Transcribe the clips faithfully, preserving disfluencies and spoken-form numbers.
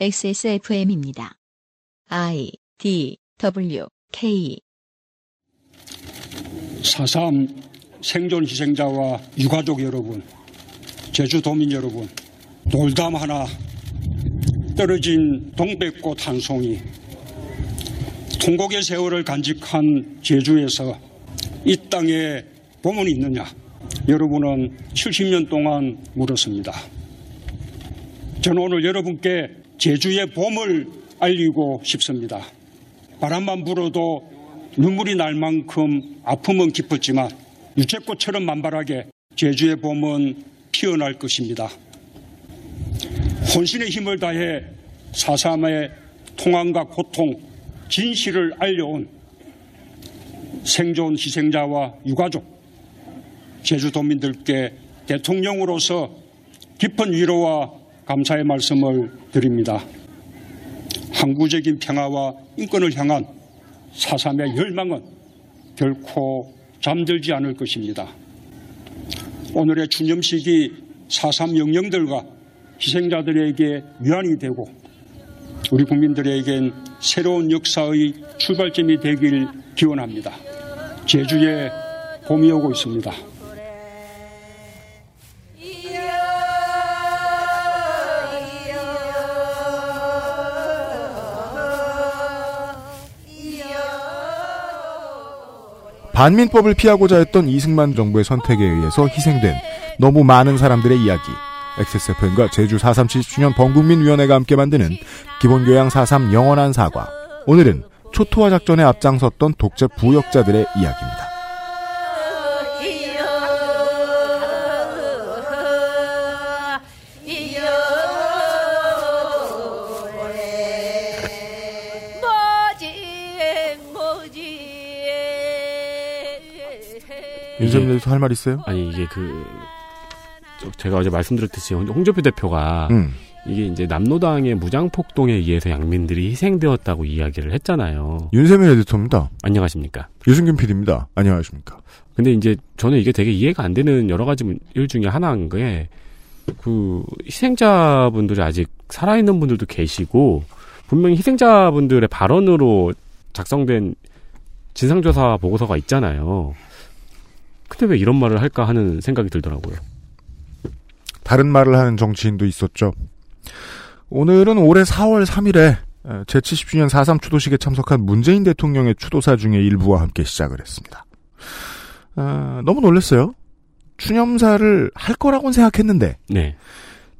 엑스에스에프엠입니다. 아이디더블유케이 사삼 생존 희생자와 유가족 여러분, 제주도민 여러분, 놀담 하나 떨어진 동백꽃 한 송이, 통곡의 세월을 간직한 제주에서 이 땅에 봄은 있느냐? 여러분은 칠십 년 동안 물었습니다. 저는 오늘 여러분께 제주의 봄을 알리고 싶습니다. 바람만 불어도 눈물이 날 만큼 아픔은 깊었지만 유채꽃처럼 만발하게 제주의 봄은 피어날 것입니다. 혼신의 힘을 다해 사삼의 통함과 고통, 진실을 알려온 생존 희생자와 유가족, 제주도민들께 대통령으로서 깊은 위로와 감사의 말씀을 드립니다. 항구적인 평화와 인권을 향한 사삼의 열망은 결코 잠들지 않을 것입니다. 오늘의 추념식이 사삼 영령들과 희생자들에게 위안이 되고 우리 국민들에겐 새로운 역사의 출발점이 되길 기원합니다. 제주에 봄이 오고 있습니다. 반민법을 피하고자 했던 이승만 정부의 선택에 의해서 희생된 너무 많은 사람들의 이야기. 엑스에스에프엠과 제주 사삼 칠십 주년 범국민위원회가 함께 만드는 기본교양 사삼 영원한 사과. 오늘은 초토화 작전에 앞장섰던 독재 부역자들의 이야기입니다. 윤세민님도 할 말 있어요? 아니 이게 그 제가 어제 말씀드렸듯이 홍준표 대표가 음. 이게 이제 남로당의 무장폭동에 의해서 양민들이 희생되었다고 이야기를 했잖아요. 윤세민 에디터입니다. 안녕하십니까? 유승균 피디입니다. 안녕하십니까? 근데 이제 저는 이게 되게 이해가 안 되는 여러 가지 일 중에 하나인 게 그 희생자분들이 아직 살아있는 분들도 계시고 분명히 희생자분들의 발언으로 작성된 진상조사 보고서가 있잖아요. 근데 왜 이런 말을 할까 하는 생각이 들더라고요. 다른 말을 하는 정치인도 있었죠. 오늘은 올해 사월 삼일에 제칠십 주년 사삼 추도식에 참석한 문재인 대통령의 추도사 중에 일부와 함께 시작을 했습니다. 아, 너무 놀랐어요. 추념사를 할 거라고는 생각했는데 네.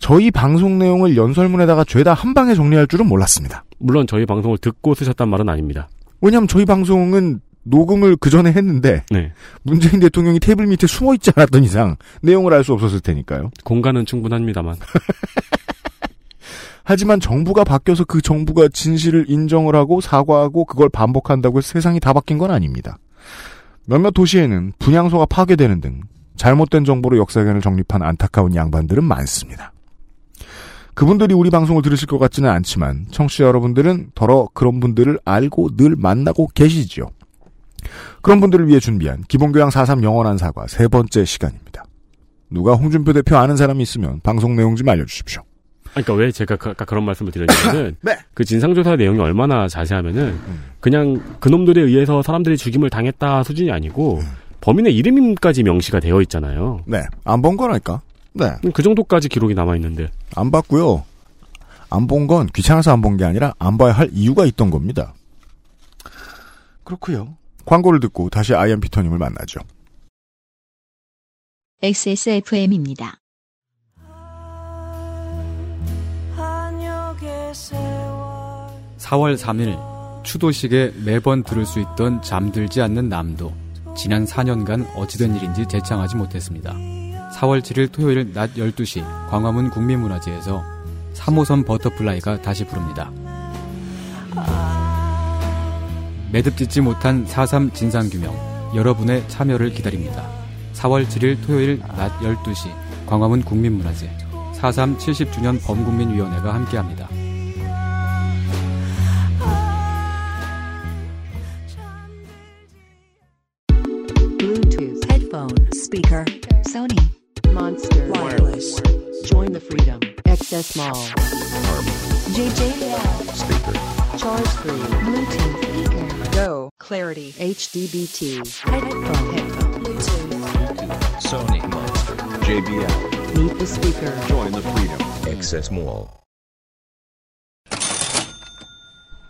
저희 방송 내용을 연설문에다가 죄다 한 방에 정리할 줄은 몰랐습니다. 물론 저희 방송을 듣고 쓰셨단 말은 아닙니다. 왜냐하면 저희 방송은 녹음을 그 전에 했는데 네. 문재인 대통령이 테이블 밑에 숨어있지 않았던 이상 내용을 알 수 없었을 테니까요. 공간은 충분합니다만. 하지만 정부가 바뀌어서 그 정부가 진실을 인정을 하고 사과하고 그걸 반복한다고 해서 세상이 다 바뀐 건 아닙니다. 몇몇 도시에는 분향소가 파괴되는 등 잘못된 정보로 역사관을 정립한 안타까운 양반들은 많습니다. 그분들이 우리 방송을 들으실 것 같지는 않지만 청취자 여러분들은 더러 그런 분들을 알고 늘 만나고 계시지요. 그런 분들을 위해 준비한 기본교양 사삼 영원한 사과 세 번째 시간입니다. 누가 홍준표 대표 아는 사람이 있으면 방송 내용 좀 알려주십시오. 그러니까 왜 제가 아까 그런 말씀을 드렸냐면은 네. 그 진상조사 내용이 얼마나 자세하면은 음. 그냥 그놈들에 의해서 사람들이 죽임을 당했다 수준이 아니고 음. 범인의 이름까지 명시가 되어 있잖아요. 네, 안 본 거라니까. 네, 그 정도까지 기록이 남아 있는데 안 봤고요. 안 본 건 귀찮아서 안 본 게 아니라 안 봐야 할 이유가 있던 겁니다. 그렇고요. 광고를 듣고 다시 아이엠피터님을 만나죠. 엑스에스에프엠입니다. 사월 삼일 추도식에 매번 들을 수 있던 잠들지 않는 남도 지난 사 년간 어찌된 일인지 재창하지 못했습니다. 사월 칠일 토요일 낮 열두 시 광화문 국민문화재에서 삼호선 버터플라이가 다시 부릅니다. 아... 매듭짓지 못한 사삼 진상규명, 여러분의 참여를 기다립니다. 사월 칠일 토요일 낮 열두 시 광화문 국민문화재 사삼 칠십 주년 범국민위원회가 함께합니다. Bluetooth, headphone, speaker, Sony, Monster, Wireless, Join the Freedom, 액세스몰. 제이제이엘 speaker charge three Bluetooth Go Clarity 에이치디비티 headphone headphone Bluetooth Sony Monster 제이비엘 Meet the speaker Join the freedom 액세스몰.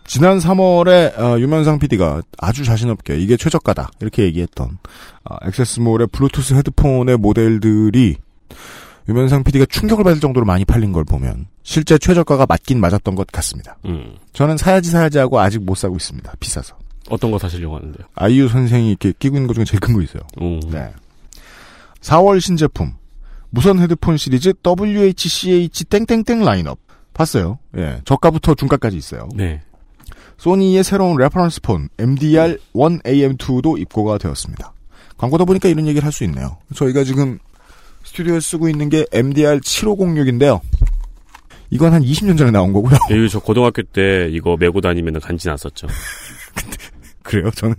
지난 삼월에 어, 유면상 피디가 아주 자신없게 이게 최저가다 이렇게 얘기했던 어, 액세스몰의 블루투스 헤드폰의 모델들이 유면상 피디가 충격을 받을 정도로 많이 팔린 걸 보면 실제 최저가가 맞긴 맞았던 것 같습니다. 음. 저는 사야지 사야지 하고 아직 못 사고 있습니다. 비싸서. 어떤 거 사시려고 하는데요? 아이유 선생이 이렇게 끼고 있는 것 중에 제일 큰 거 있어요. 음. 네. 사월 신제품 무선 헤드폰 시리즈 더블유에이치씨에이치 땡땡땡 라인업 봤어요. 예, 저가부터 중가까지 있어요. 네. 소니의 새로운 레퍼런스 폰 엠디알 원 에이엠투도 입고가 되었습니다. 광고다 보니까 이런 얘기를 할 수 있네요. 저희가 지금 스튜디오에 쓰고 있는 게 엠디알 칠오공육인데요. 이건 한 이십 년 전에 나온 거고요. 예, 저 고등학교 때 이거 메고 다니면 간지 났었죠. 근데, 그래요? 저는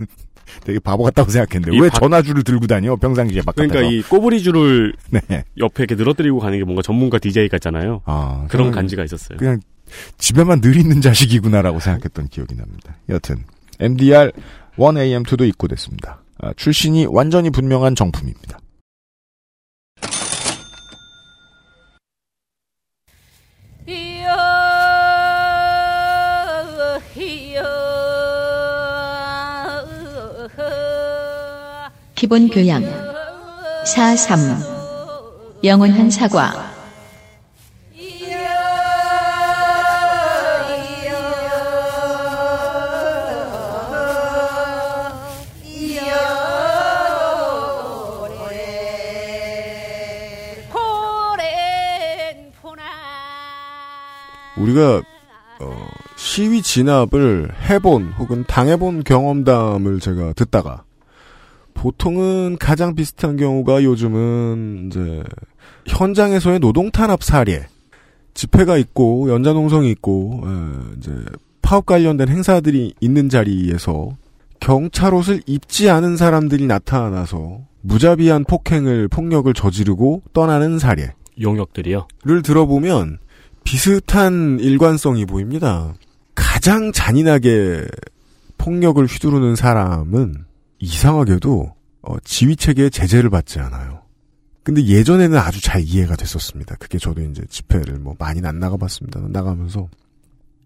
되게 바보 같다고 생각했는데. 왜 바... 전화줄을 들고 다녀? 평상시에 바깥에서. 그러니까 이 꼬부리 줄을 네. 옆에 이렇게 늘어뜨리고 가는 게 뭔가 전문가 디제이 같잖아요. 아, 그런 간지가 있었어요. 그냥 집에만 늘 있는 자식이구나라고 생각했던 기억이 납니다. 여튼 엠디알 원 에이엠투도 입고됐습니다. 아, 출신이 완전히 분명한 정품입니다. 기본교양 사십삼 영원한 사과. 우리가 어, 시위 진압을 해본 혹은 당해본 경험담을 제가 듣다가 보통은 가장 비슷한 경우가 요즘은 이제 현장에서의 노동 탄압 사례, 집회가 있고 연좌농성이 있고 에, 이제 파업 관련된 행사들이 있는 자리에서 경찰 옷을 입지 않은 사람들이 나타나서 무자비한 폭행을 폭력을 저지르고 떠나는 사례. 용역들이요? 를 들어보면 비슷한 일관성이 보입니다. 가장 잔인하게 폭력을 휘두르는 사람은 이상하게도 어, 지휘체계의 제재를 받지 않아요. 근데 예전에는 아주 잘 이해가 됐었습니다. 그게 저도 이제 집회를 뭐 많이는 안 나가봤습니다. 나가면서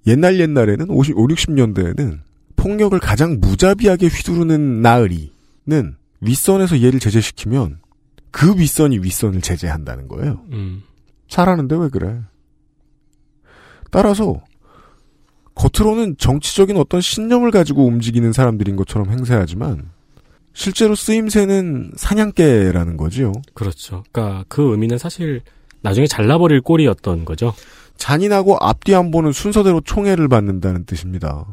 옛날 옛날에는 오십, 육십 년대에는 폭력을 가장 무자비하게 휘두르는 나으리는 윗선에서 얘를 제재시키면 그 윗선이 윗선을 제재한다는 거예요. 음. 잘하는데 왜 그래? 따라서 겉으로는 정치적인 어떤 신념을 가지고 움직이는 사람들인 것처럼 행세하지만 실제로 쓰임새는 사냥개라는 거지요. 그렇죠. 그러니까 그 의미는 사실 나중에 잘라버릴 꼴이었던 거죠. 잔인하고 앞뒤 안 보는 순서대로 총애를 받는다는 뜻입니다.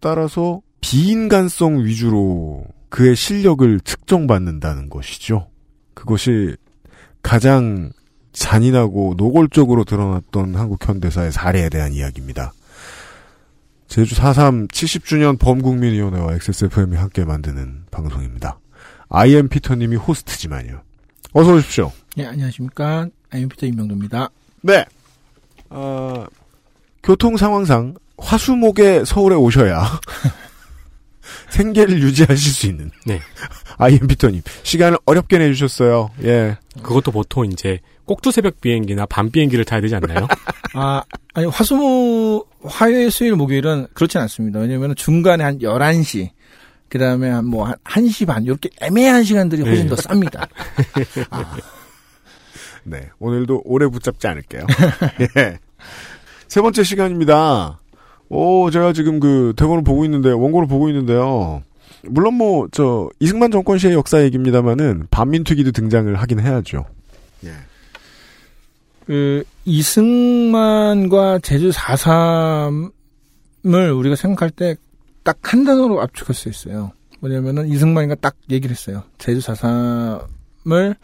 따라서 비인간성 위주로 그의 실력을 특정받는다는 것이죠. 그것이 가장 잔인하고 노골적으로 드러났던 한국 현대사의 사례에 대한 이야기입니다. 제주 사십삼 칠십 주년 범국민위원회와 엑스에스에프엠이 함께 만드는 방송입니다. 아이엠피터 님이 호스트지만요. 어서 오십시오. 네, 안녕하십니까. 아이엠피터 임병도입니다. 네. 어, 교통 상황상 화수목에 서울에 오셔야 생계를 유지하실 수 있는. 네. 아이엠피터 님. 시간을 어렵게 내주셨어요. 예. 그것도 보통 이제 꼭두새벽 비행기나 밤 비행기를 타야 되지 않나요? 아, 아니, 화수목, 화요일, 수요일, 목요일은 그렇진 않습니다. 왜냐면 중간에 한 열한 시, 그 다음에 한 뭐, 한 한 시 반, 이렇게 애매한 시간들이 훨씬 네. 더 쌉니다. 아. 네. 오늘도 오래 붙잡지 않을게요. 예. 세 번째 시간입니다. 오, 제가 지금 그, 대본을 보고 있는데, 원고를 보고 있는데요. 물론 뭐, 저, 이승만 정권 시의 역사 얘기입니다만은, 반민특위도 등장을 하긴 해야죠. 예. 그, 이승만과 제주 사십삼을 우리가 생각할 때 딱 한 단어로 압축할 수 있어요. 뭐냐면은 이승만이가 딱 얘기를 했어요. 제주 사십삼을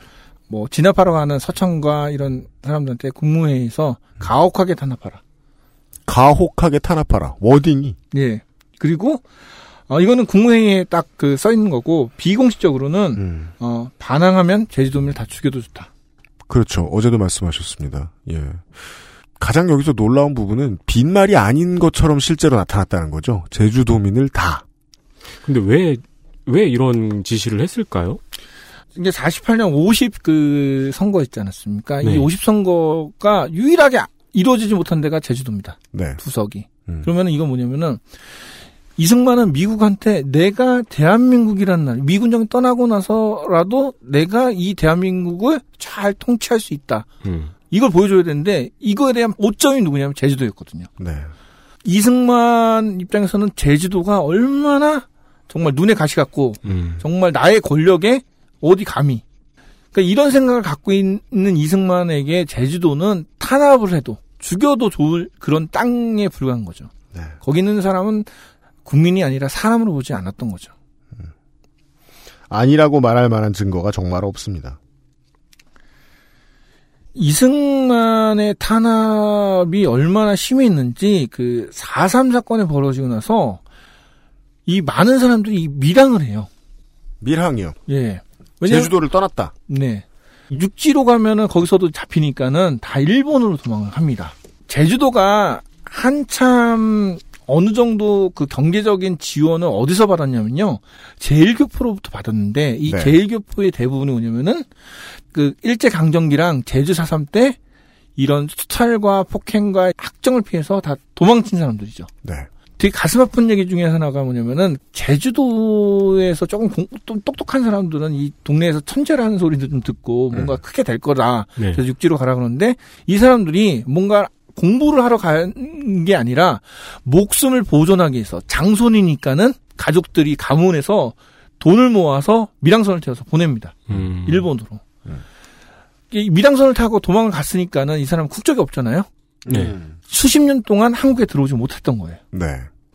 뭐 진압하러 가는 서천과 이런 사람들한테 국무회의에서 가혹하게 탄압하라. 가혹하게 탄압하라. 워딩이. 예. 그리고, 어, 이거는 국무회의에 딱 그 써 있는 거고, 비공식적으로는, 음. 어, 반항하면 제주도민을 다 죽여도 좋다. 그렇죠. 어제도 말씀하셨습니다. 예. 가장 여기서 놀라운 부분은 빈말이 아닌 것처럼 실제로 나타났다는 거죠. 제주도민을 다. 근데 왜, 왜 이런 지시를 했을까요? 이제 사십팔 년 오십 그 선거 있지 않았습니까? 네. 이 오십 선거가 유일하게 이루어지지 못한 데가 제주도입니다. 네. 부석이. 음. 그러면은 이건 뭐냐면은 이승만은 미국한테 내가 대한민국이라는 날, 미군정이 떠나고 나서라도 내가 이 대한민국을 잘 통치할 수 있다. 음. 이걸 보여줘야 되는데 이거에 대한 오점이 누구냐면 제주도였거든요. 네. 이승만 입장에서는 제주도가 얼마나 정말 눈에 가시 같고 음. 정말 나의 권력에 어디 감히. 그러니까 이런 생각을 갖고 있는 이승만에게 제주도는 탄압을 해도 죽여도 좋을 그런 땅에 불과한 거죠. 네. 거기 있는 사람은 국민이 아니라 사람으로 보지 않았던 거죠. 음. 아니라고 말할 만한 증거가 정말 없습니다. 이승만의 탄압이 얼마나 심히 있는지 그 사삼 사건이 벌어지고 나서 이 많은 사람들이 밀항을 해요. 밀항이요? 예. 왜냐하면, 제주도를 떠났다. 네. 육지로 가면은 거기서도 잡히니까는 다 일본으로 도망을 합니다. 제주도가 한참 어느 정도 그 경제적인 지원을 어디서 받았냐면요. 제일교포로부터 받았는데 이 네. 제일교포의 대부분이 뭐냐면은 그 일제강점기랑 제주 사삼 때 이런 수탈과 폭행과 학정을 피해서 다 도망친 사람들이죠. 네. 되게 가슴 아픈 얘기 중에 하나가 뭐냐면은 제주도에서 조금 공, 좀 똑똑한 사람들은 이 동네에서 천재라는 소리도 좀 듣고 뭔가 네. 크게 될 거다. 네. 그래서 육지로 가라 그러는데 이 사람들이 뭔가 공부를 하러 간 게 아니라 목숨을 보존하기 위해서 장손이니까는 가족들이 가문에서 돈을 모아서 밀항선을 태워서 보냅니다. 음. 일본으로. 음. 이 밀항선을 타고 도망을 갔으니까는 이 사람은 국적이 없잖아요. 네. 수십 년 동안 한국에 들어오지 못했던 거예요. 네.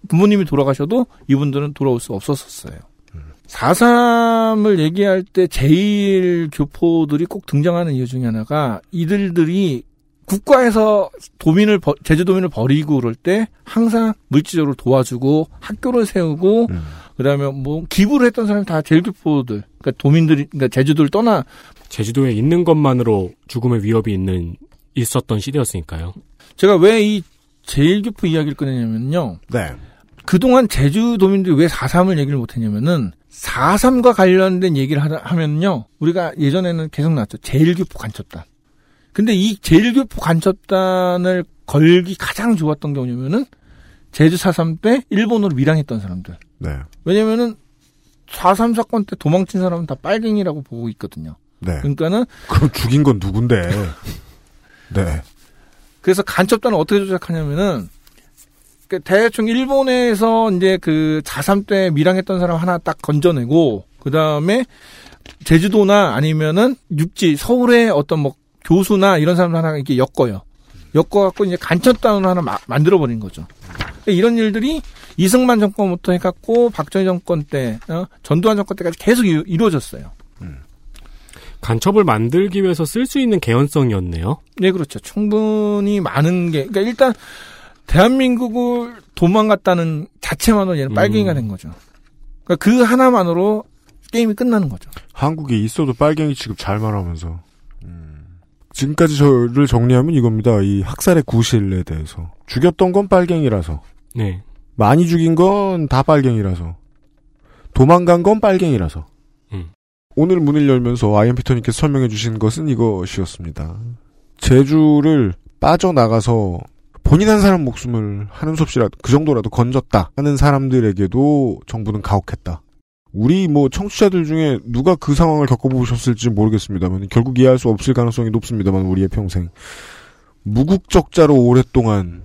부모님이 돌아가셔도 이분들은 돌아올 수 없었었어요. 음. 사삼을 얘기할 때 제일 교포들이 꼭 등장하는 이유 중에 하나가 이들들이 국가에서 도민을 제주도민을 버리고 그럴 때 항상 물질적으로 도와주고 학교를 세우고 음. 그다음에 뭐 기부를 했던 사람이 다 제일교포들 그러니까 도민들이 그러니까 제주도를 떠나 제주도에 있는 것만으로 죽음의 위협이 있는 있었던 시대였으니까요. 제가 왜 이 제일교포 이야기를 꺼내냐면요. 네. 그동안 제주도민들이 왜 사삼을 얘기를 못했냐면은 사삼과 관련된 얘기를 하면요 우리가 예전에는 계속 나왔죠. 제일교포 간첩단. 근데 이 제일교포 간첩단을 걸기 가장 좋았던 게 뭐냐면은, 제주 사삼 때 일본으로 밀항했던 사람들. 네. 왜냐면은, 사삼 사건 때 도망친 사람은 다 빨갱이라고 보고 있거든요. 네. 그러니까는. 그럼 죽인 건 누군데. 네. 그래서 간첩단을 어떻게 조작하냐면은, 대충 일본에서 이제 그 사삼 때 밀항했던 사람 하나 딱 건져내고, 그 다음에, 제주도나 아니면은 육지, 서울에 어떤 뭐, 교수나 이런 사람들 하나 이렇게 엮어요. 엮어갖고 이제 간첩단으로 하나 마, 만들어버린 거죠. 그러니까 이런 일들이 이승만 정권부터 해갖고 박정희 정권 때, 어? 전두환 정권 때까지 계속 이, 이루어졌어요. 음. 간첩을 만들기 위해서 쓸 수 있는 개연성이었네요. 네, 그렇죠. 충분히 많은 게, 그러니까 일단 대한민국을 도망갔다는 자체만으로 얘는 빨갱이가 음. 된 거죠. 그러니까 그 하나만으로 게임이 끝나는 거죠. 한국에 있어도 빨갱이 취급 잘 말하면서. 지금까지 저를 정리하면 이겁니다. 이 학살의 구실에 대해서. 죽였던 건 빨갱이라서. 네. 많이 죽인 건 다 빨갱이라서. 도망간 건 빨갱이라서. 음. 오늘 문을 열면서 아이엠피터님께서 설명해 주신 것은 이것이었습니다. 제주를 빠져나가서 본인 한 사람 목숨을 하는 섭씨라도 그 정도라도 건졌다 하는 사람들에게도 정부는 가혹했다. 우리 뭐 청취자들 중에 누가 그 상황을 겪어보셨을지 모르겠습니다만 결국 이해할 수 없을 가능성이 높습니다만 우리의 평생 무국적자로 오랫동안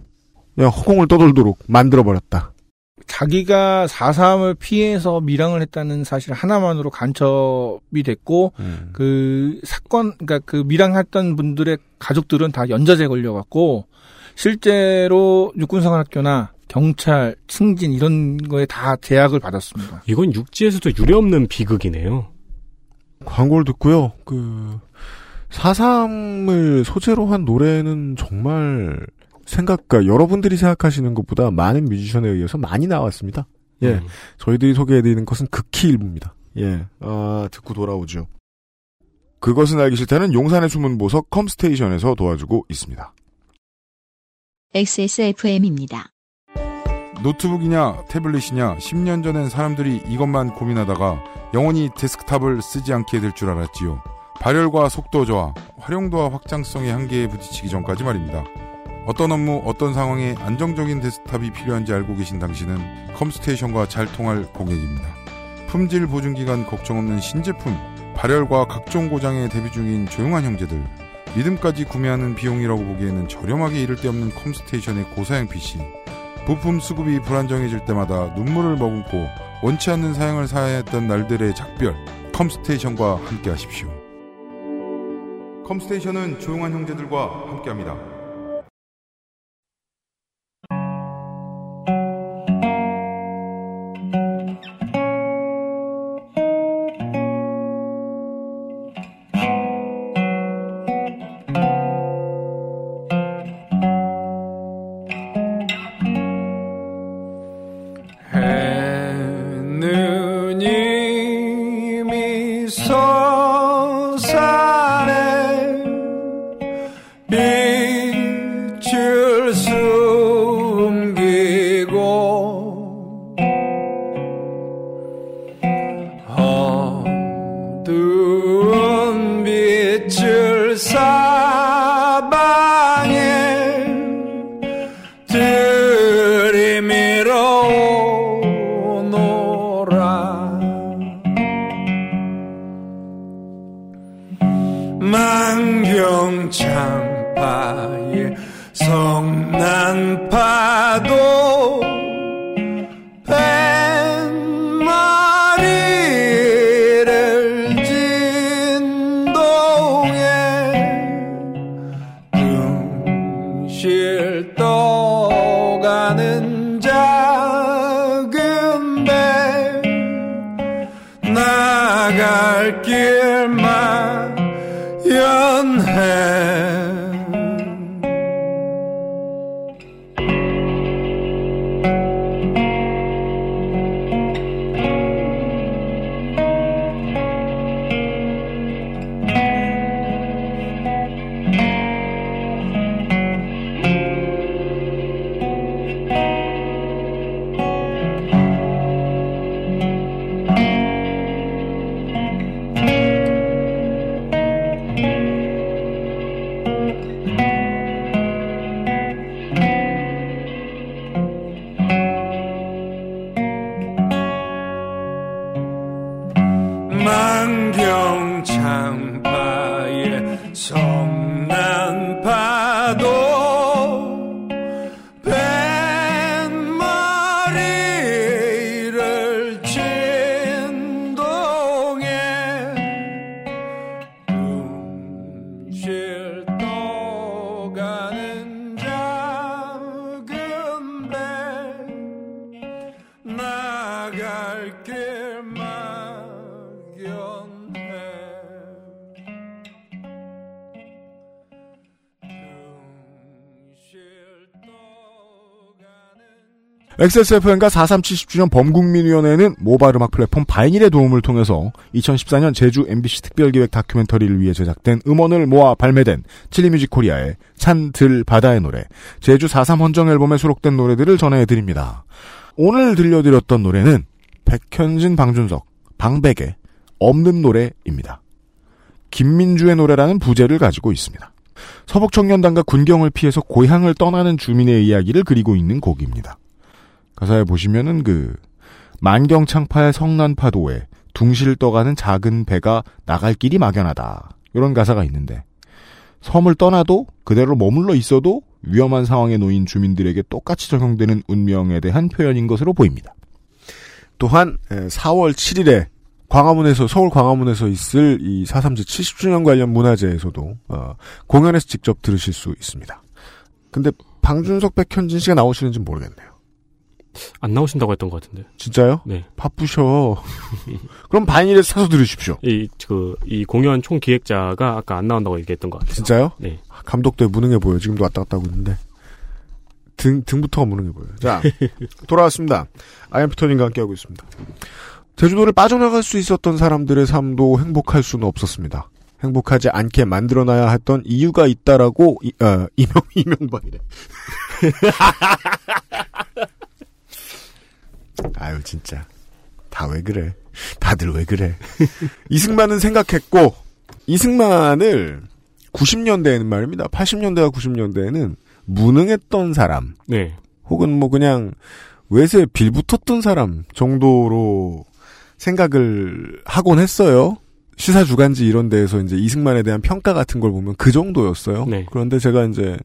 그냥 허공을 떠돌도록 만들어버렸다. 자기가 사삼을 피해서 밀항을 했다는 사실 하나만으로 간첩이 됐고 음. 그 사건 그러니까 그 밀항했던 분들의 가족들은 다 연좌제 걸려갖고 실제로 육군사관학교나 경찰, 승진 이런 거에 다 제약을 받았습니다. 이건 육지에서도 유례없는 비극이네요. 광고를 듣고요. 그 사삼을 소재로 한 노래는 정말 생각과 여러분들이 생각하시는 것보다 많은 뮤지션에 의해서 많이 나왔습니다. 예, 음. 저희들이 소개해드리는 것은 극히 일부입니다. 예, 아 듣고 돌아오죠. 그것은 알기 싫다는 용산의 숨은 보석 컴스테이션에서 도와주고 있습니다. 엑스에스에프엠입니다. 노트북이냐 태블릿이냐 십 년 전엔 사람들이 이것만 고민하다가 영원히 데스크탑을 쓰지 않게 될 줄 알았지요. 발열과 속도 저하, 활용도와 확장성의 한계에 부딪히기 전까지 말입니다. 어떤 업무, 어떤 상황에 안정적인 데스크탑이 필요한지 알고 계신 당신은 컴스테이션과 잘 통할 고객입니다. 품질 보증기간 걱정 없는 신제품, 발열과 각종 고장에 대비 중인 조용한 형제들, 믿음까지 구매하는 비용이라고 보기에는 저렴하게 이를 데 없는 컴스테이션의 고사양 피씨, 부품 수급이 불안정해질 때마다 눈물을 머금고 원치 않는 사양을 사야 했던 날들의 작별, 컴스테이션과 함께하십시오. 컴스테이션은 조용한 형제들과 함께합니다. 엑스에스에프엠과 사삼 칠십 주년 범국민위원회는 모바일음악 플랫폼 바이닐의 도움을 통해서 이천십사 년 제주 엠비씨 특별기획 다큐멘터리를 위해 제작된 음원을 모아 발매된 칠리뮤직 코리아의 찬들 바다의 노래, 제주 사삼 헌정 앨범에 수록된 노래들을 전해드립니다. 오늘 들려드렸던 노래는 백현진, 방준석, 방백의 없는 노래입니다. 김민주의 노래라는 부제를 가지고 있습니다. 서북청년단과 군경을 피해서 고향을 떠나는 주민의 이야기를 그리고 있는 곡입니다. 가사에 보시면은 그 만경창파의 성난파도에 둥실 떠가는 작은 배가 나갈 길이 막연하다, 이런 가사가 있는데, 섬을 떠나도 그대로 머물러 있어도 위험한 상황에 놓인 주민들에게 똑같이 적용되는 운명에 대한 표현인 것으로 보입니다. 또한 사월 칠일에 광화문에서, 서울 광화문에서 있을 이 사삼 제 칠십 주년 관련 문화제에서도 어, 공연에서 직접 들으실 수 있습니다. 근데 방준석, 백현진 씨가 나오시는지는 모르겠네요. 안 나오신다고 했던 것 같은데. 진짜요? 네. 바쁘셔. 그럼 바이닐에서 사서 들으십시오. 이, 그, 이 공연 총 기획자가 아까 안 나온다고 얘기했던 것 같아요. 진짜요? 네. 감독도 무능해 보여. 지금도 왔다 갔다 하고 있는데. 등, 등부터가 무능해 보여요. 자, 돌아왔습니다. 아이엠피터님과 함께하고 있습니다. 제주도를 빠져나갈 수 있었던 사람들의 삶도 행복할 수는 없었습니다. 행복하지 않게 만들어놔야 했던 이유가 있다라고, 이, 어, 이명, 이명박이래. 아유 진짜 다 왜 그래, 다들 왜 그래. 이승만은 생각했고, 이승만을 구십 년대에는 말입니다, 팔십 년대와 구십 년대에는 무능했던 사람, 네, 혹은 뭐 그냥 외세에 빌붙었던 사람 정도로 생각을 하곤 했어요. 시사주간지 이런 데에서 이제 이승만에 대한 평가 같은 걸 보면 그 정도였어요. 네. 그런데 제가 이제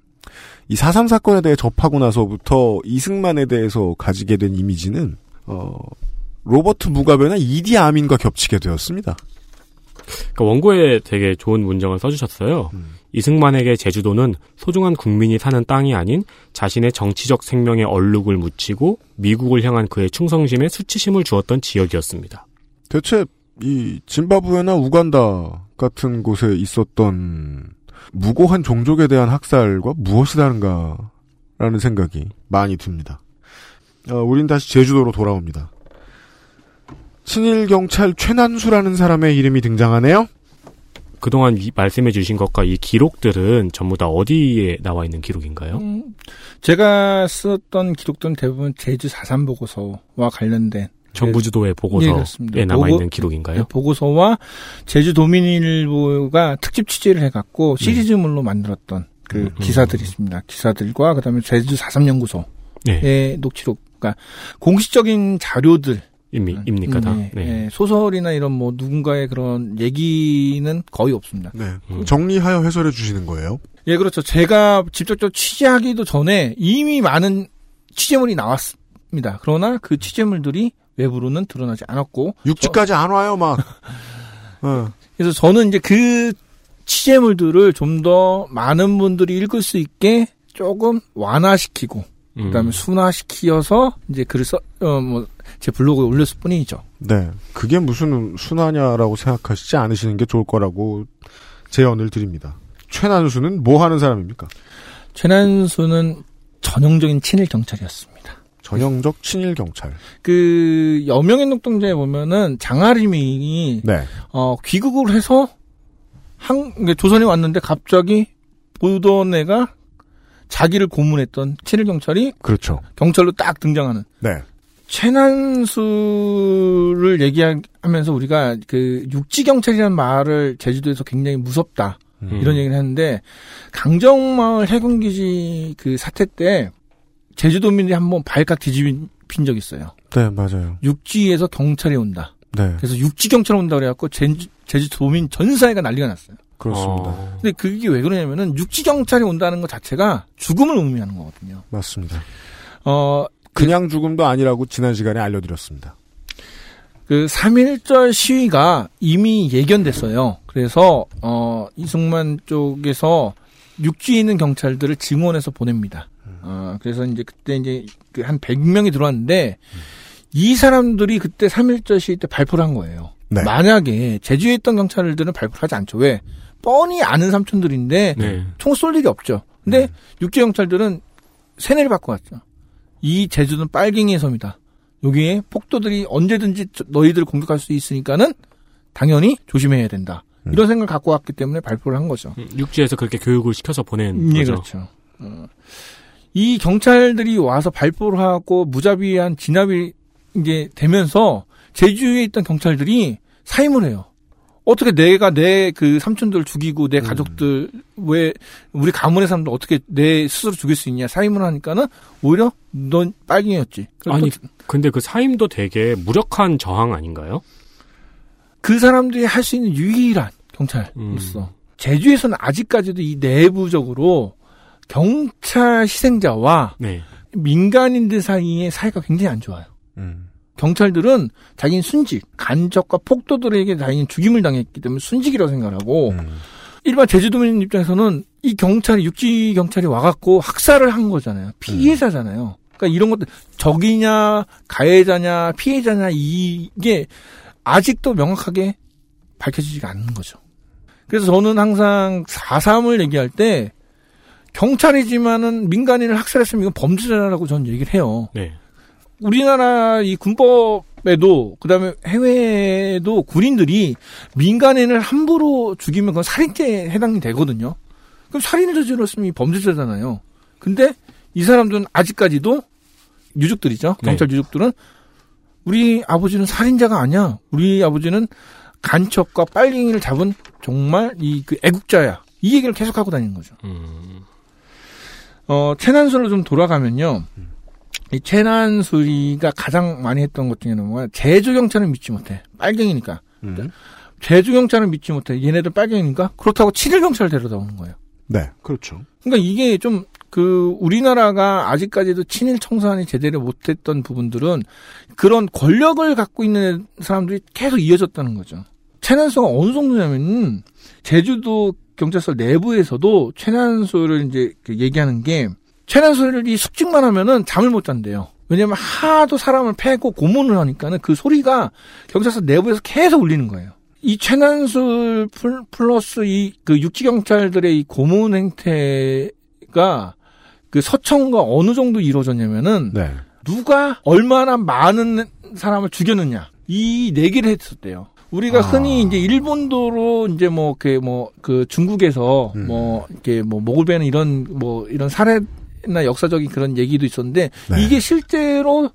이 사삼 사건에 대해 접하고 나서부터 이승만에 대해서 가지게 된 이미지는 어, 로버트 무가베나 이디 아민과 겹치게 되었습니다. 그러니까 원고에 되게 좋은 문장을 써주셨어요. 음. 이승만에게 제주도는 소중한 국민이 사는 땅이 아닌 자신의 정치적 생명의 얼룩을 묻히고 미국을 향한 그의 충성심에 수치심을 주었던 지역이었습니다. 대체 이 짐바브웨나 우간다 같은 곳에 있었던 무고한 종족에 대한 학살과 무엇이 다른가라는 생각이 많이 듭니다. 어, 우린 다시 제주도로 돌아옵니다. 친일 경찰 최난수라는 사람의 이름이 등장하네요. 그동안 이, 말씀해주신 것과 이 기록들은 전부 다 어디에 나와 있는 기록인가요? 음, 제가 썼던 기록들은 대부분 제주 사삼 보고서와 관련된 정부주도의 보고서에 네, 남아있는 보고, 기록인가요? 네, 보고서와 제주도민일보가 특집 취재를 해갖고 시리즈물로 만들었던 그 음, 기사들이 음. 있습니다. 기사들과 그다음에 제주 사삼 연구소의 네. 녹취록, 그러니까 공식적인 자료들. 입니까 다? 네, 네. 소설이나 이런 뭐 누군가의 그런 얘기는 거의 없습니다. 네. 정리하여 해설해 주시는 거예요? 예, 그렇죠. 제가 직접적으로 취재하기도 전에 이미 많은 취재물이 나왔습니다. 그러나 그 취재물들이 외부로는 드러나지 않았고. 육지까지 저... 안 와요, 막. 어. 그래서 저는 이제 그 취재물들을 좀 더 많은 분들이 읽을 수 있게 조금 완화시키고, 음. 그다음에 순화시키어서 이제 글을 써, 어, 뭐, 제 블로그에 올렸을 뿐이죠. 네. 그게 무슨 순화냐라고 생각하시지 않으시는 게 좋을 거라고 제언을 드립니다. 최난수는 뭐 하는 사람입니까? 최난수는 전형적인 친일 경찰이었습니다. 전형적 친일 경찰. 그 여명의 녹동자에 보면은 장하림이 네. 어, 귀국을 해서 한 조선에 왔는데 갑자기 보던 애가 자기를 고문했던 친일 경찰이 그렇죠. 경찰로 딱 등장하는. 네. 최난수를 얘기하면서 우리가 그 육지경찰이라는 말을 제주도에서 굉장히 무섭다. 음. 이런 얘기를 했는데, 강정마을 해군기지 그 사태 때 제주도민들이 한번 발칵 뒤집힌 적이 있어요. 네, 맞아요. 육지에서 경찰이 온다. 네. 그래서 육지경찰 온다 그래갖고 제주, 제주도민 전 사회가 난리가 났어요. 그렇습니다. 어. 근데 그게 왜 그러냐면은 육지경찰이 온다는 것 자체가 죽음을 의미하는 거거든요. 맞습니다. 어, 그냥 죽음도 아니라고 지난 시간에 알려드렸습니다. 그 삼일절 시위가 이미 예견됐어요. 그래서 어, 이승만 쪽에서 육지에 있는 경찰들을 증원해서 보냅니다. 어, 그래서 이제 그때 이제 한 백 명이 들어왔는데 음. 이 사람들이 그때 삼일절 시위 때 발표를 한 거예요. 네. 만약에 제주에 있던 경찰들은 발표를 하지 않죠. 왜? 뻔히 아는 삼촌들인데 네. 총 쏠 일이 없죠. 근데 음. 육지 경찰들은 세뇌를 받고 왔죠. 이 제주도는 빨갱이의 섬이다. 여기에 폭도들이 언제든지 너희들을 공격할 수 있으니까는 당연히 조심해야 된다. 음. 이런 생각을 갖고 왔기 때문에 발표를 한 거죠. 육지에서 그렇게 교육을 시켜서 보낸 네, 거죠. 그렇죠. 어. 이 경찰들이 와서 발표를 하고 무자비한 진압이 이제 되면서 제주에 있던 경찰들이 사임을 해요. 어떻게 내가 내 그 삼촌들 죽이고 내 가족들 음. 왜 우리 가문의 사람들 어떻게 내 스스로 죽일 수 있냐 사임을 하니까는 오히려 넌 빨갱이였지. 아니 또, 근데 그 사임도 되게 무력한 저항 아닌가요? 그 사람들이 할 수 있는 유일한 경찰로서 음. 제주에서는 아직까지도 이 내부적으로 경찰 희생자와 네. 민간인들 사이의 사이가 굉장히 안 좋아요. 음. 경찰들은 자기는 순직, 간첩과 폭도들에게 자기는 죽임을 당했기 때문에 순직이라고 생각하고 음. 일반 제주도민 입장에서는 이 경찰이 육지 경찰이 와갖고 학살을 한 거잖아요. 피해자잖아요. 그러니까 이런 것들 적이냐 가해자냐 피해자냐 이게 아직도 명확하게 밝혀지지가 않는 거죠. 그래서 저는 항상 사삼을 얘기할 때 경찰이지만은 민간인을 학살했으면 이건 범죄자라고 저는 얘기를 해요. 네. 우리나라 이 군법에도 그다음에 해외에도 군인들이 민간인을 함부로 죽이면 그건 살인죄에 해당이 되거든요. 그럼 살인을 저질렀으면 범죄자잖아요. 근데 이 사람들은 아직까지도 유족들이죠. 경찰 네. 유족들은 우리 아버지는 살인자가 아니야. 우리 아버지는 간첩과 빨갱이를 잡은 정말 이 그 애국자야. 이 얘기를 계속 하고 다니는 거죠. 음. 어, 최난수로 좀 돌아가면요. 음. 이 최난수리가 가장 많이 했던 것 중에 뭐가 제주 경찰은 믿지 못해. 빨갱이니까. 음. 제주 경찰은 믿지 못해. 얘네들 빨갱이니까. 그렇다고 친일 경찰을 데려다 오는 거예요. 네, 그렇죠. 그러니까 이게 좀 그 우리나라가 아직까지도 친일 청산이 제대로 못했던 부분들은 그런 권력을 갖고 있는 사람들이 계속 이어졌다는 거죠. 최난수가 어느 정도냐면은 제주도 경찰서 내부에서도 최난수를 이제 얘기하는 게 최난수를 숙직만 하면은 잠을 못 잔대요. 왜냐면 하도 사람을 패고 고문을 하니까는 그 소리가 경찰서 내부에서 계속 울리는 거예요. 이 최난수 플러스 이 그 육지경찰들의 이 고문 행태가 그 서청과 어느 정도 이루어졌냐면은 네. 누가 얼마나 많은 사람을 죽였느냐 이 내기를 했었대요. 우리가 아. 흔히 이제 일본도로 이제 뭐 이렇게 뭐 그 중국에서 음. 뭐 이렇게 뭐 목을 베는 이런 뭐 이런 사례나 역사적인 그런 얘기도 있었는데 네. 이게 실제로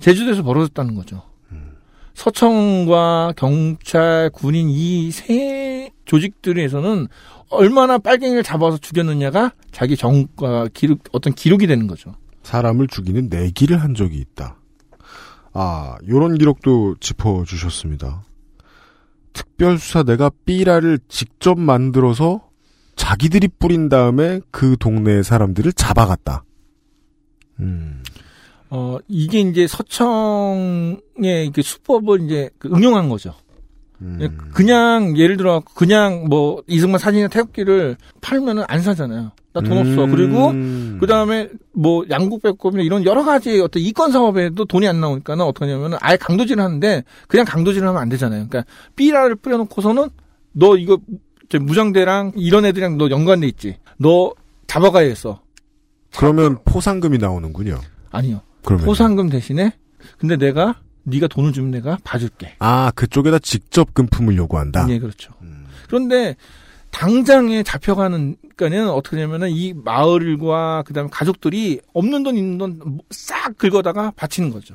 제주도에서 벌어졌다는 거죠. 음. 서청과 경찰, 군인 이 세 조직들에서는 얼마나 빨갱이를 잡아서 죽였느냐가 자기 정과 기록 어떤 기록이 되는 거죠. 사람을 죽이는 내기를 한 적이 있다. 아, 요런 기록도 짚어주셨습니다. 특별수사대가 삐라를 직접 만들어서 자기들이 뿌린 다음에 그 동네의 사람들을 잡아갔다. 음. 어, 이게 이제 서청의 그 수법을 이제 응용한 거죠. 음. 그냥 예를 들어 그냥 뭐 이승만 사진이나 태극기를 팔면은 안 사잖아요. 나 돈 없어. 음. 그리고 그 다음에 뭐 양국백고이나 이런 여러 가지 어떤 이권 사업에도 돈이 안 나오니까는 어떻게 하냐면은 아예 강도질을 하는데 그냥 강도질을 하면 안 되잖아요. 그러니까 삐라를 뿌려놓고서는 너 이거 무장대랑 이런 애들이랑 너 연관돼 있지. 너 잡아가야겠어. 그러면 포상금이 나오는군요. 아니요. 그러면. 포상금 대신에 근데 내가 네가 돈을 주면 내가 봐줄게. 아, 그쪽에다 직접 금품을 요구한다? 네, 그렇죠. 음. 그런데 당장에 잡혀가는 거는 어떻게 되냐면은 이 마을과 그다음에 가족들이 없는 돈 있는 돈 싹 긁어다가 바치는 거죠.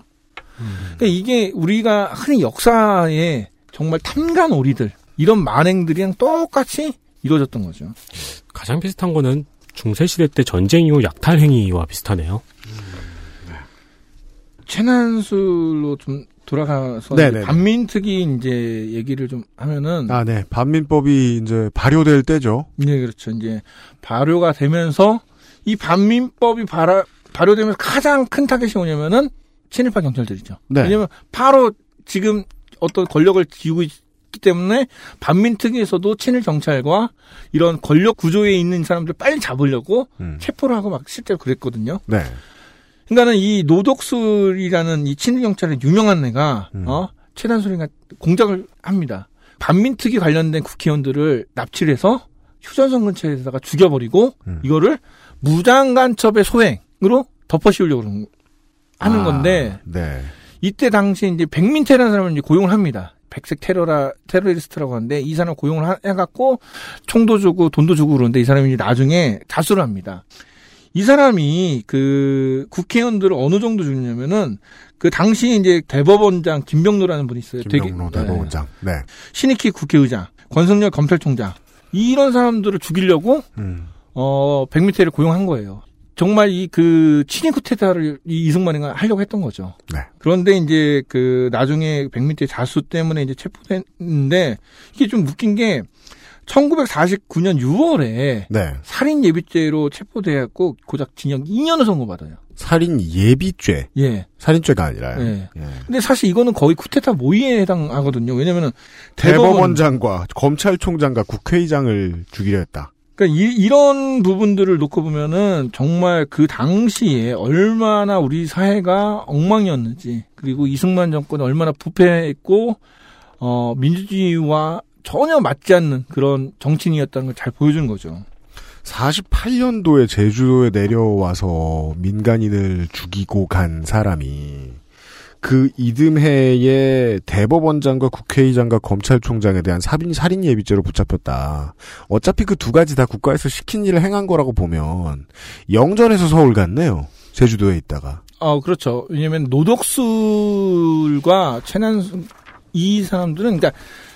음. 그러니까 이게 우리가 흔히 역사에 정말 탐관오리들 이런 만행들이랑 똑같이 이루어졌던 거죠. 가장 비슷한 거는 중세시대 때 전쟁 이후 약탈 행위와 비슷하네요. 음. 최난술로 좀 돌아가서 이제 반민특위 이제 얘기를 좀 하면은 아, 네. 반민법이 이제 발효될 때죠. 네, 그렇죠. 이제 발효가 되면서 이 반민법이 발화, 발효되면서 가장 큰 타겟이 뭐냐면은 친일파 경찰들이죠. 네. 왜냐면 바로 지금 어떤 권력을 쥐고 있기 때문에 반민특위에서도 친일 경찰과 이런 권력 구조에 있는 사람들 빨리 잡으려고 음. 체포를 하고 막 실제로 그랬거든요. 네. 그러니까는 이 노덕술이라는 이 친일 경찰의 유명한 애가 음. 어 최단술이가 공작을 합니다. 반민특위 관련된 국회의원들을 납치해서 휴전선 근처에다가 죽여버리고 음. 이거를 무장간첩의 소행으로 덮어씌우려고 하는 아, 건데 네. 이때 당시 이제 백민태라는 사람을 이제 고용을 합니다. 백색 테러라 테러리스트라고 하는데 이 사람 고용을 하, 해갖고 총도 주고 돈도 주고 그러는데 이 사람이 나중에 자수를 합니다. 이 사람이 그 국회의원들을 어느 정도 죽이냐면은 그 당시 이제 대법원장 김병로라는 분이 있어요. 김병로 되게, 대법원장. 네. 네. 신익희 국회의장, 권승열 검찰총장 이런 사람들을 죽이려고 음. 어 백민태를 고용한 거예요. 정말 이 그 친일 쿠데타를 이 이승만이가 하려고 했던 거죠. 네. 그런데 이제 그 나중에 백민태 자수 때문에 이제 체포됐는데 이게 좀 웃긴 게. 천구백사십구 년 유월에 네. 살인 예비죄로 체포돼갖고 고작 징역 이 년을 선고받아요. 살인 예비죄? 예. 살인죄가 아니라요. 예. 예. 근데 사실 이거는 거의 쿠데타 모의에 해당하거든요. 왜냐면은 대법원장과 대법원... 검찰총장과 국회의장을 죽이려 했다. 그러니까 이, 이런 부분들을 놓고 보면은 정말 그 당시에 얼마나 우리 사회가 엉망이었는지 그리고 이승만 정권이 얼마나 부패했고 어, 민주주의와 전혀 맞지 않는 그런 정치인이었다는 걸 잘 보여준 거죠. 사십팔 년도에 제주도에 내려와서 민간인을 죽이고 간 사람이 그 이듬해에 대법원장과 국회의장과 검찰총장에 대한 살인, 살인 예비죄로 붙잡혔다. 어차피 그 두 가지 다 국가에서 시킨 일을 행한 거라고 보면 영전에서 서울 갔네요. 제주도에 있다가. 어, 그렇죠. 왜냐면 노덕술과 최난수 이 사람들은 그러니까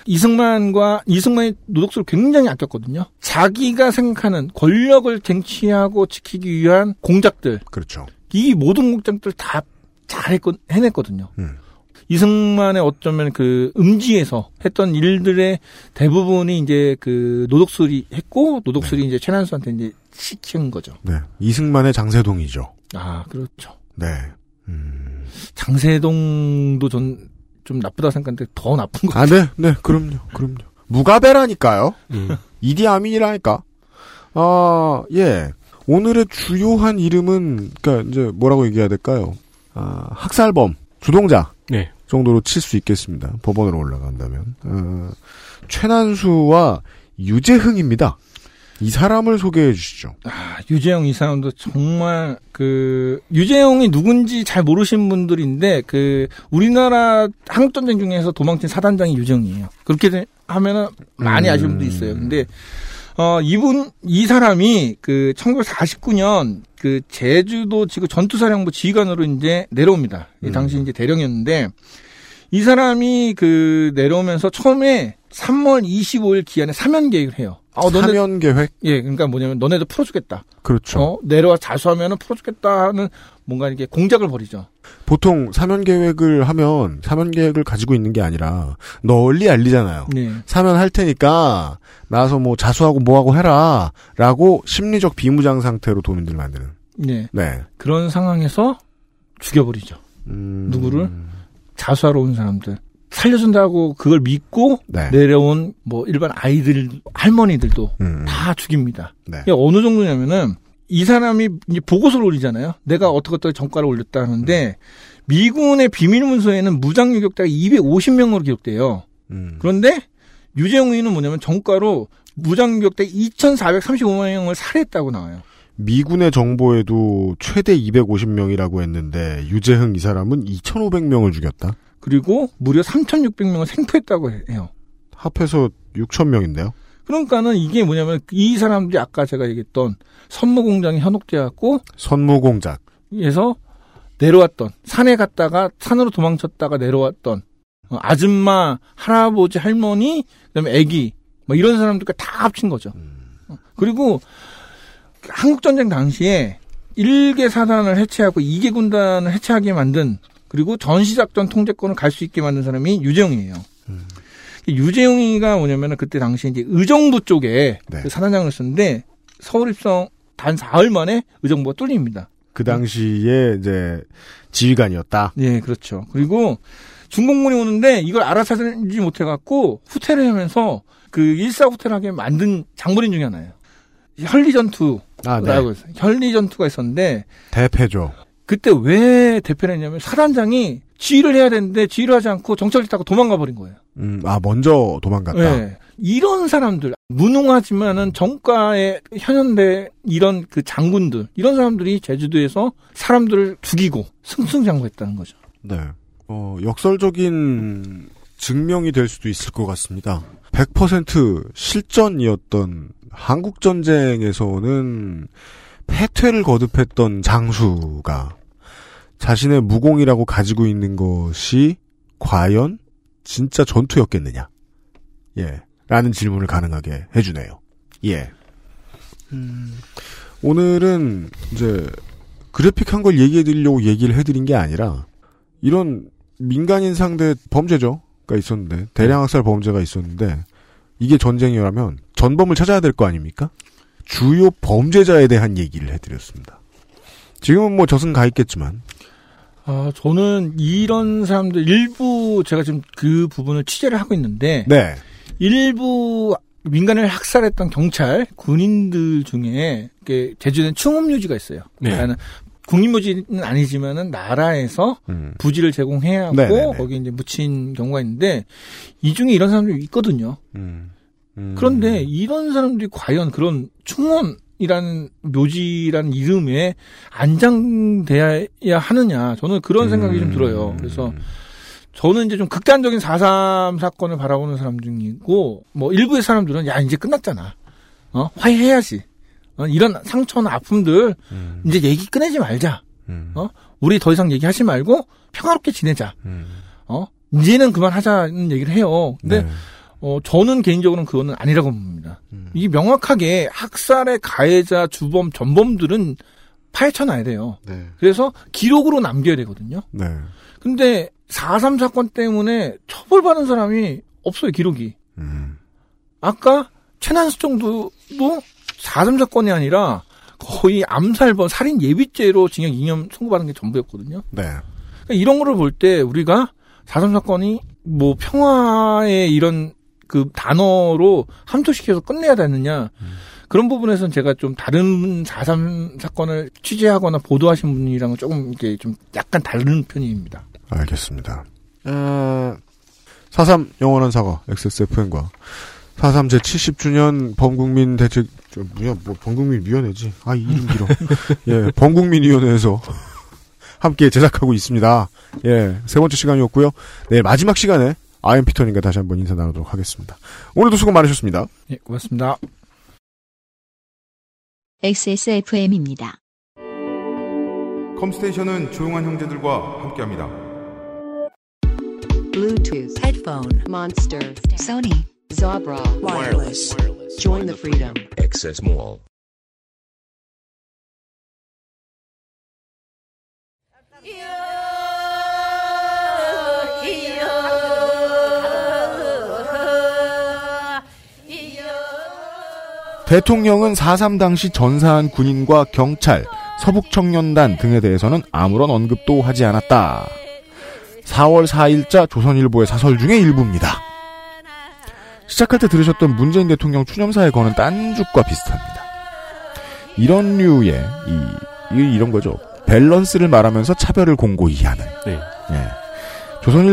이승만과 이승만이 노덕술을 굉장히 아꼈거든요. 자기가 생각하는 권력을 쟁취하고 지키기 위한 공작들. 그렇죠. 이 모든 공작들 다 잘했건 해냈거든요. 음. 이승만의 어쩌면 그 음지에서 했던 일들의 대부분이 이제 그 노덕술이 했고 노덕술이 네. 이제 최난수한테 이제 시킨 거죠. 네. 이승만의 장세동이죠. 아, 그렇죠. 네. 음. 장세동도 전 좀 나쁘다 생각하는데 더 나쁜 거. 아, 네, 네, 그럼요, 그럼요. 무가베라니까요. 음. 이디 아민이라니까. 아, 예. 오늘의 주요한 이름은 그러니까 이제 뭐라고 얘기해야 될까요? 아, 학살범, 주동자 네. 정도로 칠 수 있겠습니다. 법원으로 올라간다면. 어, 최난수와 유재흥입니다. 이 사람을 소개해 주시죠. 아, 유재흥 이 사람도 정말 그 유재흥이 누군지 잘 모르신 분들인데 그 우리나라 한국전쟁 중에서 도망친 사단장이 유재흥이에요. 그렇게 하면은 많이 아시는 분도 있어요. 근데 어, 이분 이 사람이 그 천구백사십구 년 그 제주도 지구 전투사령부 지휘관으로 이제 내려옵니다. 이 당시 이제 대령이었는데 이 사람이 그 내려오면서 처음에 삼월 이십오일 기한에 사면 계획을 해요. 어, 너네, 사면 계획? 예, 그러니까 뭐냐면 너네도 풀어주겠다. 그렇죠. 어, 내려와 자수하면은 풀어주겠다 하는 뭔가 이렇게 공작을 벌이죠. 보통 사면 계획을 하면 사면 계획을 가지고 있는 게 아니라 널리 알리잖아요. 네. 사면 할 테니까 나와서 뭐 자수하고 뭐하고 해라라고 심리적 비무장 상태로 도민들을 만드는. 네. 네. 그런 상황에서 죽여버리죠. 음... 누구를 자수하러 온 사람들. 살려준다고 그걸 믿고 네. 내려온 뭐 일반 아이들, 할머니들도 음. 다 죽입니다. 네. 이게 어느 정도냐면은 이 사람이 이제 보고서를 올리잖아요. 내가 어떻게 어떻게 전과를 올렸다 하는데 음. 미군의 비밀문서에는 무장 유격자가 이백오십 명으로 기록돼요. 음. 그런데 유재흥 의원은 뭐냐면 전과로 무장 유격자 이천사백삼십오 명을 살해했다고 나와요. 미군의 정보에도 최대 이백오십 명이라고 했는데 유재흥 이 사람은 이천오백 명을 죽였다. 그리고 무려 삼천육백 명을 생포했다고 해요. 합해서 육천 명인데요. 그러니까는 이게 뭐냐면 이 사람들이 아까 제가 얘기했던 선무공작에 현혹돼갖고 선무공작에서 내려왔던 산에 갔다가 산으로 도망쳤다가 내려왔던 아줌마, 할아버지, 할머니, 그다음에 아기 뭐 이런 사람들과 다 합친 거죠. 그리고 한국전쟁 당시에 일 개 사단을 해체하고 이 개 군단을 해체하게 만든 그리고 전시작전 통제권을 갈 수 있게 만든 사람이 유재흥이에요. 음. 유재흥이가 뭐냐면 그때 당시 이제 의정부 쪽에 네. 그 사단장을 했었는데 서울 입성 단 사흘 만에 의정부가 뚫립니다. 그 당시에 이제 지휘관이었다. 네, 그렇죠. 그리고 중공군이 오는데 이걸 알아차리지 못해갖고 후퇴를 하면서 그 일사후퇴하게 만든 장본인 중에 하나예요. 현리전투라고 아, 네. 했어요. 현리전투가 있었는데 대패죠. 그때 왜 대표를 했냐면 사단장이 지휘를 해야 되는데 지휘를 하지 않고 정찰기 타고 도망가 버린 거예요. 음, 아 먼저 도망갔다. 네. 이런 사람들 무능하지만은 정가의 현현대 이런 그 장군들 이런 사람들이 제주도에서 사람들을 죽이고 승승장구했다는 거죠. 네. 어, 역설적인 증명이 될 수도 있을 것 같습니다. 백 퍼센트 실전이었던 한국 전쟁에서는. 패퇴를 거듭했던 장수가 자신의 무공이라고 가지고 있는 것이 과연 진짜 전투였겠느냐? 예. 라는 질문을 가능하게 해주네요. 예. 음, 오늘은 이제 그래픽 한 걸 얘기해 드리려고 얘기를 해드린 게 아니라 이런 민간인 상대 범죄죠가 있었는데 대량 학살 범죄가 있었는데 이게 전쟁이라면 전범을 찾아야 될 거 아닙니까? 주요 범죄자에 대한 얘기를 해드렸습니다. 지금은 뭐 저승 가 있겠지만. 아, 저는 이런 사람들 일부 제가 지금 그 부분을 취재를 하고 있는데. 네. 일부 민간을 학살했던 경찰, 군인들 중에 제주도에 충업묘지가 있어요. 네. 그러니까 국립묘지는 아니지만은 나라에서 음. 부지를 제공해야 하고 네네네. 거기 이제 묻힌 경우가 있는데 이 중에 이런 사람들이 있거든요. 음. 그런데 이런 사람들이 과연 그런 충원 이라는 묘지라는 이름에 안장돼야 하느냐, 저는 그런 생각이 음. 좀 들어요. 그래서 저는 이제 좀 극단적인 사삼 사건을 바라보는 사람 중이고, 뭐 일부의 사람들은 야 이제 끝났잖아, 어 화해해야지, 어? 이런 상처나 아픔들 음. 이제 얘기 꺼내지 말자, 음. 어 우리 더 이상 얘기하지 말고 평화롭게 지내자, 음. 어 이제는 그만하자는 얘기를 해요. 근데 네. 어, 저는 개인적으로는 그거는 아니라고 봅니다. 음. 이게 명확하게 학살의 가해자, 주범, 전범들은 파헤쳐놔야 돼요. 네. 그래서 기록으로 남겨야 되거든요. 네. 근데 사삼 사건 때문에 처벌받은 사람이 없어요, 기록이. 음. 아까 최난수 정도도 사삼 사건이 아니라 거의 암살범, 살인 예비죄로 징역 이 년 선고받은 게 전부였거든요. 네. 그러니까 이런 거를 볼 때 우리가 사삼 사건이 뭐 평화의 이런 그 단어로 함토시켜서 끝내야 되느냐, 음. 그런 부분에서는 제가 좀 다른 사삼 사건을 취재하거나 보도하신 분이랑은 조금 이렇게 좀 약간 다른 편입니다. 알겠습니다. 어... 사삼 영원한 사과 엑스에스에프엠과 사삼 제칠십 주년 범국민 대책 뭐야 뭐 범국민 위원회지 아 이름 길어 예 범국민 위원회에서 함께 제작하고 있습니다. 예, 세 번째 시간이었고요. 내일 마지막 시간에 아이엠피터님과 다시 한번 인사 나누도록 하겠습니다. 오늘도 수고 많으셨습니다. 예, 고맙습니다. 엑스에스에프엠입니다. 컴스테이션은 조용한 형제들과 함께합니다. 블루투스, 헤드폰, 몬스터, 소니, 자브라, 와이어리스, join the freedom, 액세스몰. 대통령은 사삼 당시 전사한 군인과 경찰, 서북청년단 등에 대해서는 아무런 언급도 하지 않았다. 사월 사일자 조선일보의 사설 중에 일부입니다. 시작할 때 들으셨던 문재인 대통령 추념사에 거는 딴죽과 비슷합니다. 이런 류의 이, 이 이런 거죠. 밸런스를 말하면서 차별을 공고히 하는. 네. 예.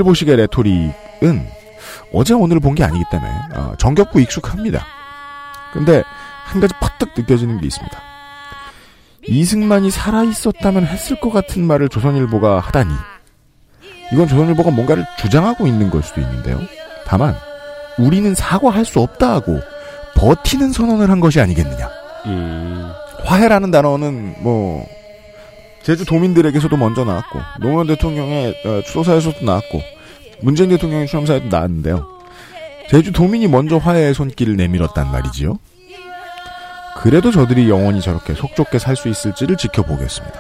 조선일보식의 레토릭은 어제 오늘 본 게 아니기 때문에 어, 정겹고 익숙합니다. 근데 한 가지 퍼뜩 느껴지는 게 있습니다. 이승만이 살아있었다면 했을 것 같은 말을 조선일보가 하다니, 이건 조선일보가 뭔가를 주장하고 있는 걸 수도 있는데요. 다만 우리는 사과할 수 없다고 버티는 선언을 한 것이 아니겠느냐. 음. 화해라는 단어는 뭐 제주 도민들에게서도 먼저 나왔고, 노무현 대통령의 추도사에서도 나왔고, 문재인 대통령의 추념사에도 나왔는데요. 제주 도민이 먼저 화해의 손길을 내밀었단 말이지요. 그래도 저들이 영원히 저렇게 속 좁게 살 수 있을지를 지켜보겠습니다.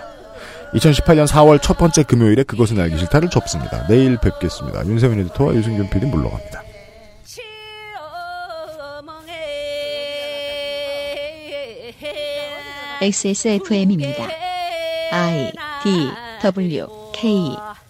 이천십팔년 사월 첫 번째 금요일에 그것은 알기 싫다를 접습니다. 내일 뵙겠습니다. 윤세민 에디터와 유승균 피디 물러갑니다. 엑스에스에프엠입니다. 아이디더블유케이